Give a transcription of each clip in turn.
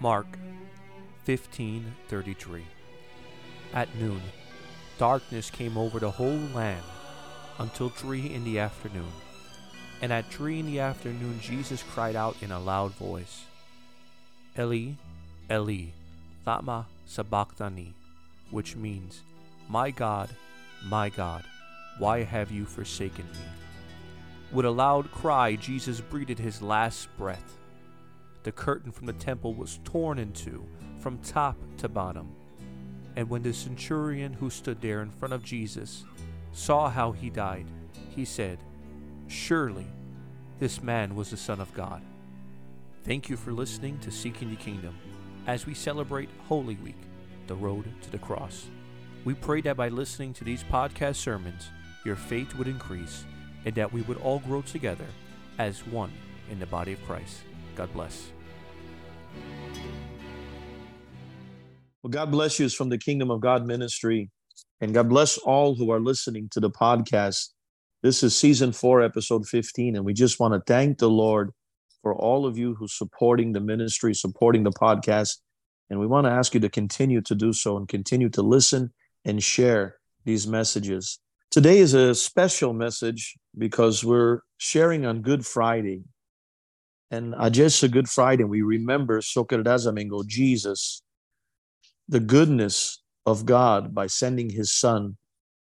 Mark 15:33. At noon, darkness came over the whole land until 3 in the afternoon. And at 3 in the afternoon, Jesus cried out in a loud voice, Eli, Eli, thama sabachthani, which means, my God, why have you forsaken me? With a loud cry, Jesus breathed his last breath. The curtain from the temple was torn in two, from top to bottom. And when the centurion who stood there in front of Jesus saw how he died, he said, Surely this man was the Son of God. Thank you for listening to Seeking the Kingdom as we celebrate Holy Week, the road to the cross. We pray that by listening to these podcast sermons, your faith would increase and that we would all grow together as one in the body of Christ. God bless. Well, God bless you is from the Kingdom of God ministry, and God bless all who are listening to the podcast. This is season 4, episode 15, and we just want to thank the Lord for all of you who's supporting the ministry, supporting the podcast, and we want to ask you to continue to do so and continue to listen and share these messages. Today is a special message because we're sharing on Good Friday, and just a Good Friday, we remember Socorrazamingo, Jesus, the goodness of God by sending his son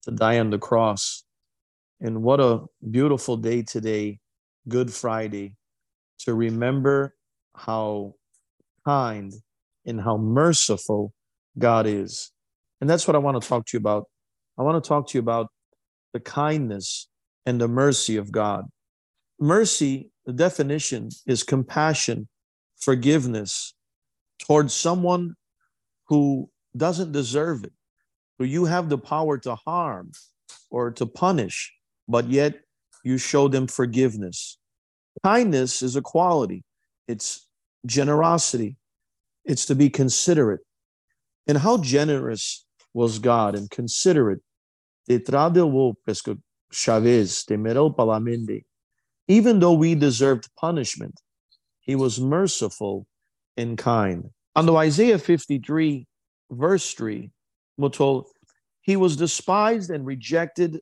to die on the cross. And what a beautiful day today, Good Friday, to remember how kind and how merciful God is. And that's what I want to talk to you about. I want to talk to you about the kindness and the mercy of God. Mercy, the definition is compassion, forgiveness towards someone who doesn't deserve it, who you have the power to harm or to punish, but yet you show them forgiveness. Kindness is a quality. It's generosity. It's to be considerate. And how generous was God and considerate. Even though we deserved punishment, he was merciful and kind. Under Isaiah 53, verse 3, we're told, he was despised and rejected,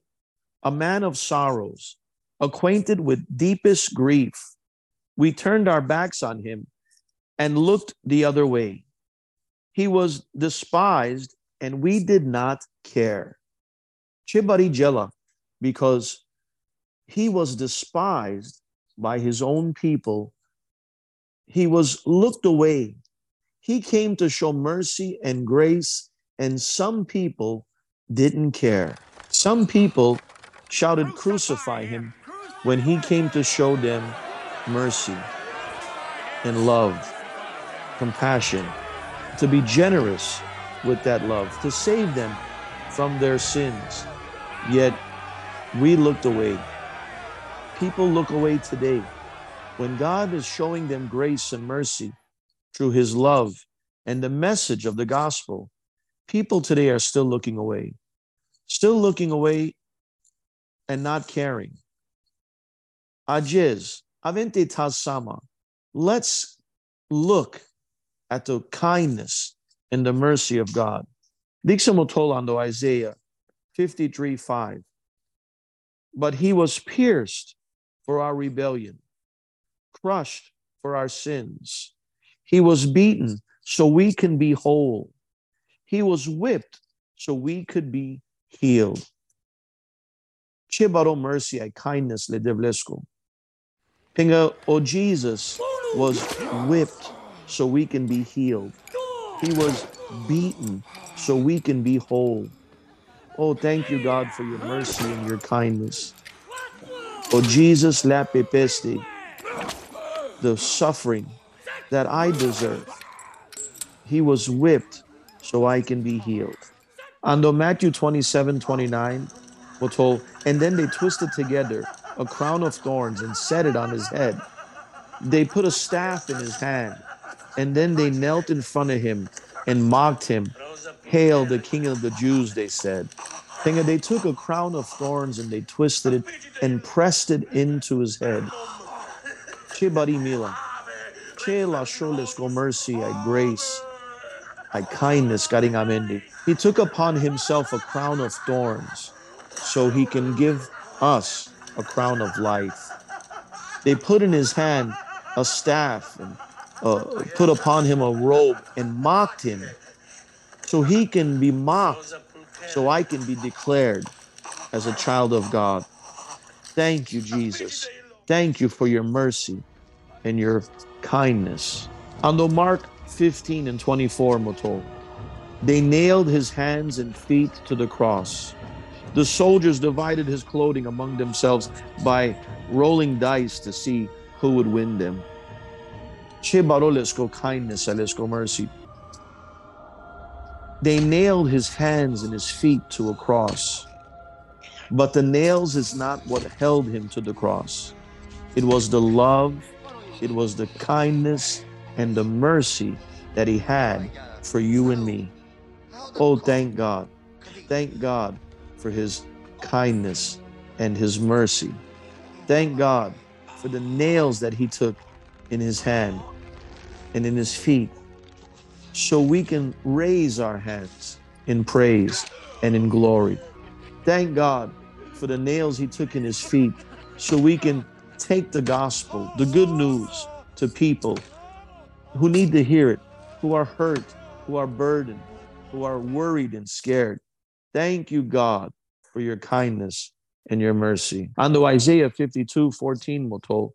a man of sorrows, acquainted with deepest grief. We turned our backs on him and looked the other way. He was despised and we did not care. Chibari Jela, because he was despised by his own people. He was looked away. He came to show mercy and grace, and some people didn't care. Some people shouted, crucify him, when he came to show them mercy and love, compassion, to be generous with that love, to save them from their sins. Yet we looked away. People look away today when God is showing them grace and mercy through his love and the message of the gospel. People today are still looking away and not caring. Ajiz, avente tasama. Let's look at the kindness and the mercy of God. Dixamotolando Isaiah 53:5. But he was pierced for our rebellion, crushed for our sins. He was beaten so we can be whole. He was whipped so we could be healed. Chibaro mercy, I kindness le devlesko. Pinga, oh Jesus was whipped so we can be healed. He was beaten so we can be whole. Oh, thank you, God, for your mercy and your kindness. Oh Jesus, la pepeste, the suffering that I deserve. He was whipped so I can be healed. And on Matthew 27:29, we're told, and then they twisted together a crown of thorns and set it on his head. They put a staff in his hand, and then they knelt in front of him and mocked him. Hail, the King of the Jews, they said. They took a crown of thorns and they twisted it and pressed it into his head. Chibari Mila. Kela sholes ko mercy, I grace, I kindness, karing amendi. He took upon himself a crown of thorns, so he can give us a crown of life. They put in his hand a staff and put upon him a robe and mocked him, so he can be mocked, so I can be declared as a child of God. Thank you, Jesus. Thank you for your mercy and your kindness. Ando Mark 15:24 motol. They nailed his hands and feet to the cross. The soldiers divided his clothing among themselves by rolling dice to see who would win them. Che barolesko kindness, alesko mercy. They nailed his hands and his feet to a cross. But the nails is not what held him to the cross. It was the love, it was the kindness and the mercy that he had for you and me. Oh, thank God. Thank God for his kindness and his mercy. Thank God for the nails that he took in his hand and in his feet, so we can raise our hands in praise and in glory. Thank God for the nails he took in his feet, so we can take the gospel, the good news, to people who need to hear it, who are hurt, who are burdened, who are worried and scared. Thank you, God, for your kindness and your mercy. Ando Isaiah 52:14 motol.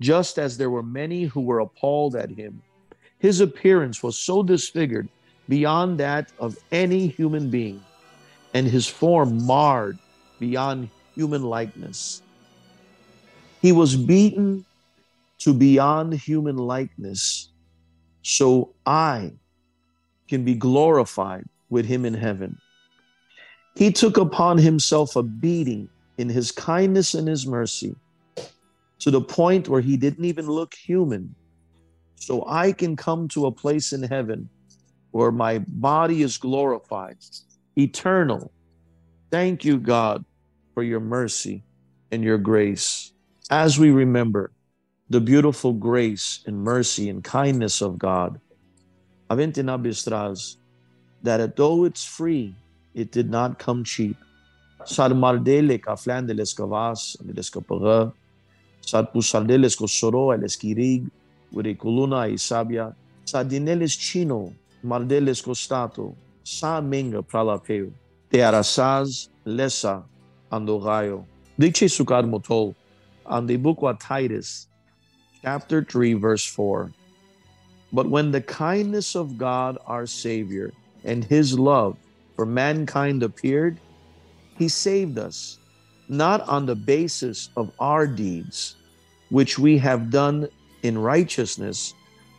Just as there were many who were appalled at him, his appearance was so disfigured beyond that of any human being, and his form marred beyond human likeness. He was beaten to beyond human likeness, so I can be glorified with him in heaven. He took upon himself a beating in his kindness and his mercy, to the point where he didn't even look human, so I can come to a place in heaven where my body is glorified, eternal. Thank you, God, for your mercy and your grace. As we remember the beautiful grace and mercy and kindness of God, that though it's free, it did not come cheap. On the book of Titus, chapter 3, verse 4. But when the kindness of God, our Savior, and his love for mankind appeared, he saved us, not on the basis of our deeds, which we have done in righteousness,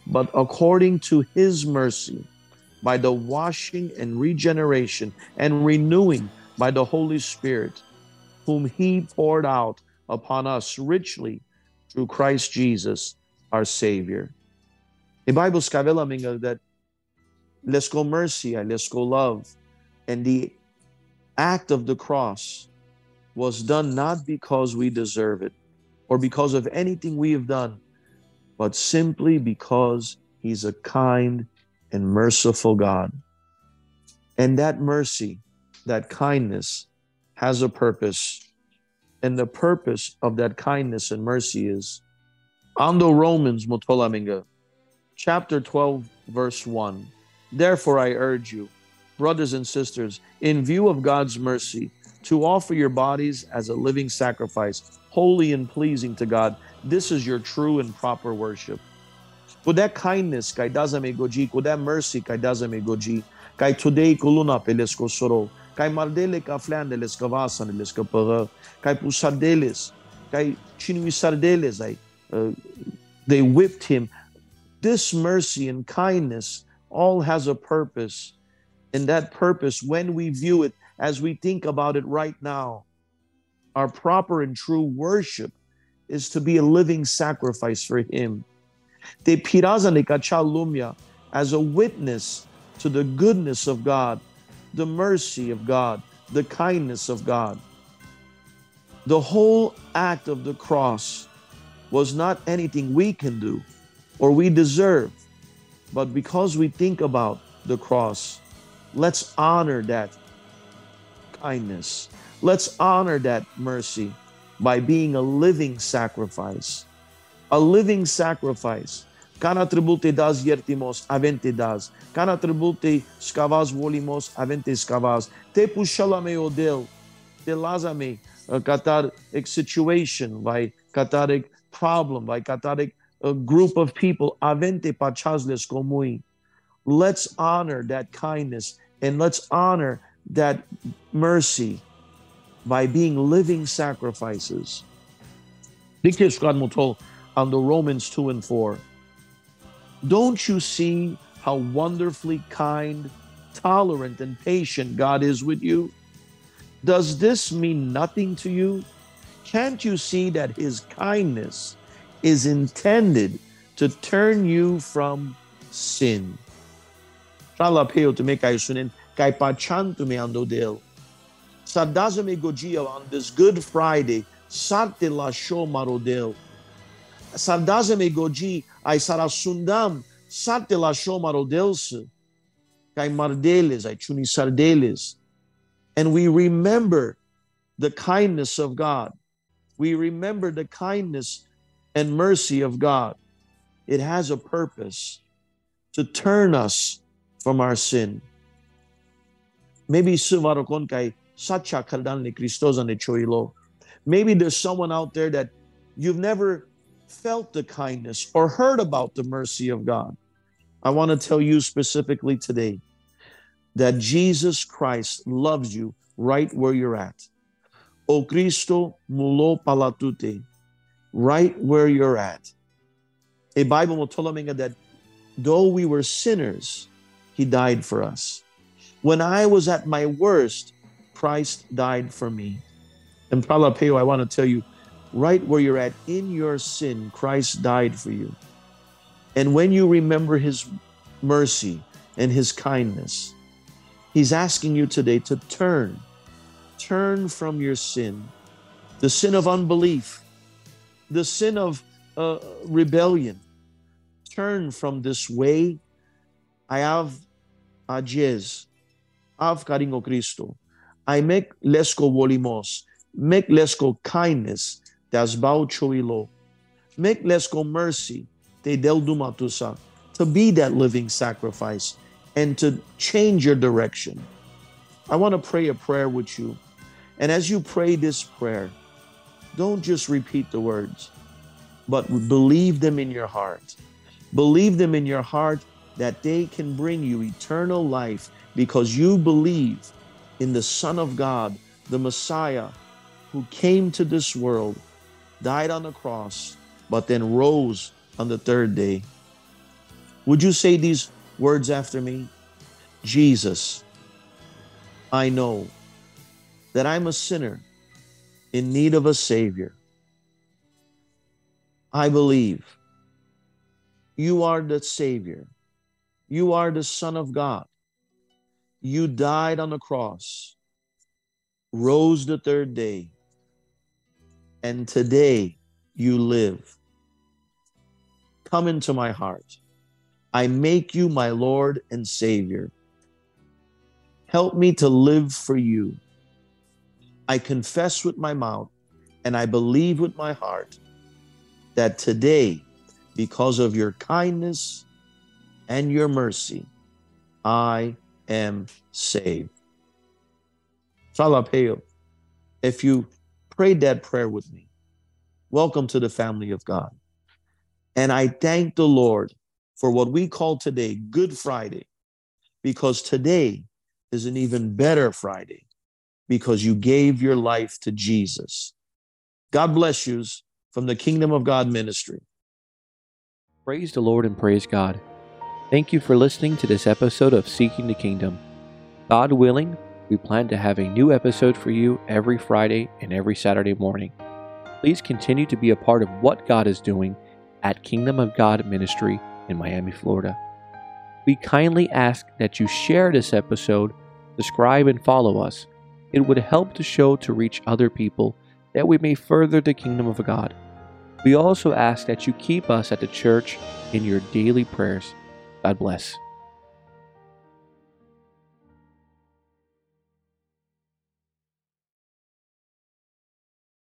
but according to his mercy, by the washing and regeneration and renewing by the Holy Spirit, whom he poured out upon us richly through Christ Jesus, our Savior. The Bible skavela minga that let's go mercy, let's go love. And the act of the cross was done not because we deserve it or because of anything we have done, but simply because he's a kind and merciful God. And that mercy, that kindness, has a purpose. And the purpose of that kindness and mercy is Ando Romans motolaminga, chapter 12, verse 1. Therefore, I urge you, brothers and sisters, in view of God's mercy, to offer your bodies as a living sacrifice, holy and pleasing to God. This is your true and proper worship. For that kindness, kai dazame goji, for that mercy, kai dazame goji, kai today kuluna pelesko soro. Kai mardele ka flandeles ka vasaneles ka pere, kai pusardeles, kai chinuisardeles, they whipped him. This mercy and kindness all has a purpose. And that purpose, when we view it, as we think about it right now, our proper and true worship is to be a living sacrifice for him. Te pirazane ka chalumya, as a witness to the goodness of God, the mercy of God, the kindness of God. The whole act of the cross was not anything we can do, or we deserve. But because we think about the cross, let's honor that kindness. Let's honor that mercy by being a living sacrifice. A living sacrifice. Cana trebuie das iertimos, avente das. Cana trebuie scavas volimos, avente scavas. Te pușalame odel, te lazame cataric situation, by cataric problem, by cataric group of people, avente pachasles comui. Let's honor that kindness and let's honor that mercy by being living sacrifices. Dictis Godmutol on the Romans 2:4. Don't you see how wonderfully kind, tolerant, and patient God is with you? Does this mean nothing to you? Can't you see that his kindness is intended to turn you from sin? Tralapeo to make I sunin, kai pachantume ando del. Sadazame gogio on this Good Friday, sante la shomaro del. Sardazeme gogi ai sarasundam sate la shomarodelse kai mardeles ai chuni sardeles. And we remember the kindness of God. We remember the kindness and mercy of God. It has a purpose to turn us from our sin. Maybe suvarokon kai sacha kardan le Christos ane choilo. Maybe there's someone out there that you've never felt the kindness or heard about the mercy of God. I want to tell you specifically today that Jesus Christ loves you right where you're at. O Cristo mulo palatute, right where you're at. A Bible will tell us that though we were sinners, he died for us. When I was at my worst, Christ died for me. And Palapeo, I want to tell you, right where you're at, in your sin, Christ died for you. And when you remember his mercy and his kindness, he's asking you today to turn from your sin, the sin of unbelief, the sin of rebellion. Turn from this way. I have ajes, av carinho Cristo. I make lesco volimos, make lesco kindness. Das bau choilo. Make lesko mercy. Te del dumatusa. To be that living sacrifice and to change your direction. I want to pray a prayer with you. And as you pray this prayer, don't just repeat the words, but believe them in your heart. Believe them in your heart that they can bring you eternal life because you believe in the Son of God, the Messiah, who came to this world, died on the cross, but then rose on the third day. Would you say these words after me? Jesus, I know that I'm a sinner in need of a Savior. I believe you are the Savior. You are the Son of God. You died on the cross, rose the third day, and today you live. Come into my heart. I make you my Lord and Savior. Help me to live for you. I confess with my mouth and I believe with my heart that today, because of your kindness and your mercy, I am saved. Salapeo, if you prayed that prayer with me, welcome to the family of God. And I thank the Lord for what we call today Good Friday, because today is an even better Friday because you gave your life to Jesus. God bless you from the Kingdom of God ministry. Praise the Lord and praise God. Thank you for listening to this episode of Seeking the Kingdom. God willing, we plan to have a new episode for you every Friday and every Saturday morning. Please continue to be a part of what God is doing at Kingdom of God Ministry in Miami, Florida. We kindly ask that you share this episode, subscribe, and follow us. It would help the show to reach other people that we may further the Kingdom of God. We also ask that you keep us at the church in your daily prayers. God bless.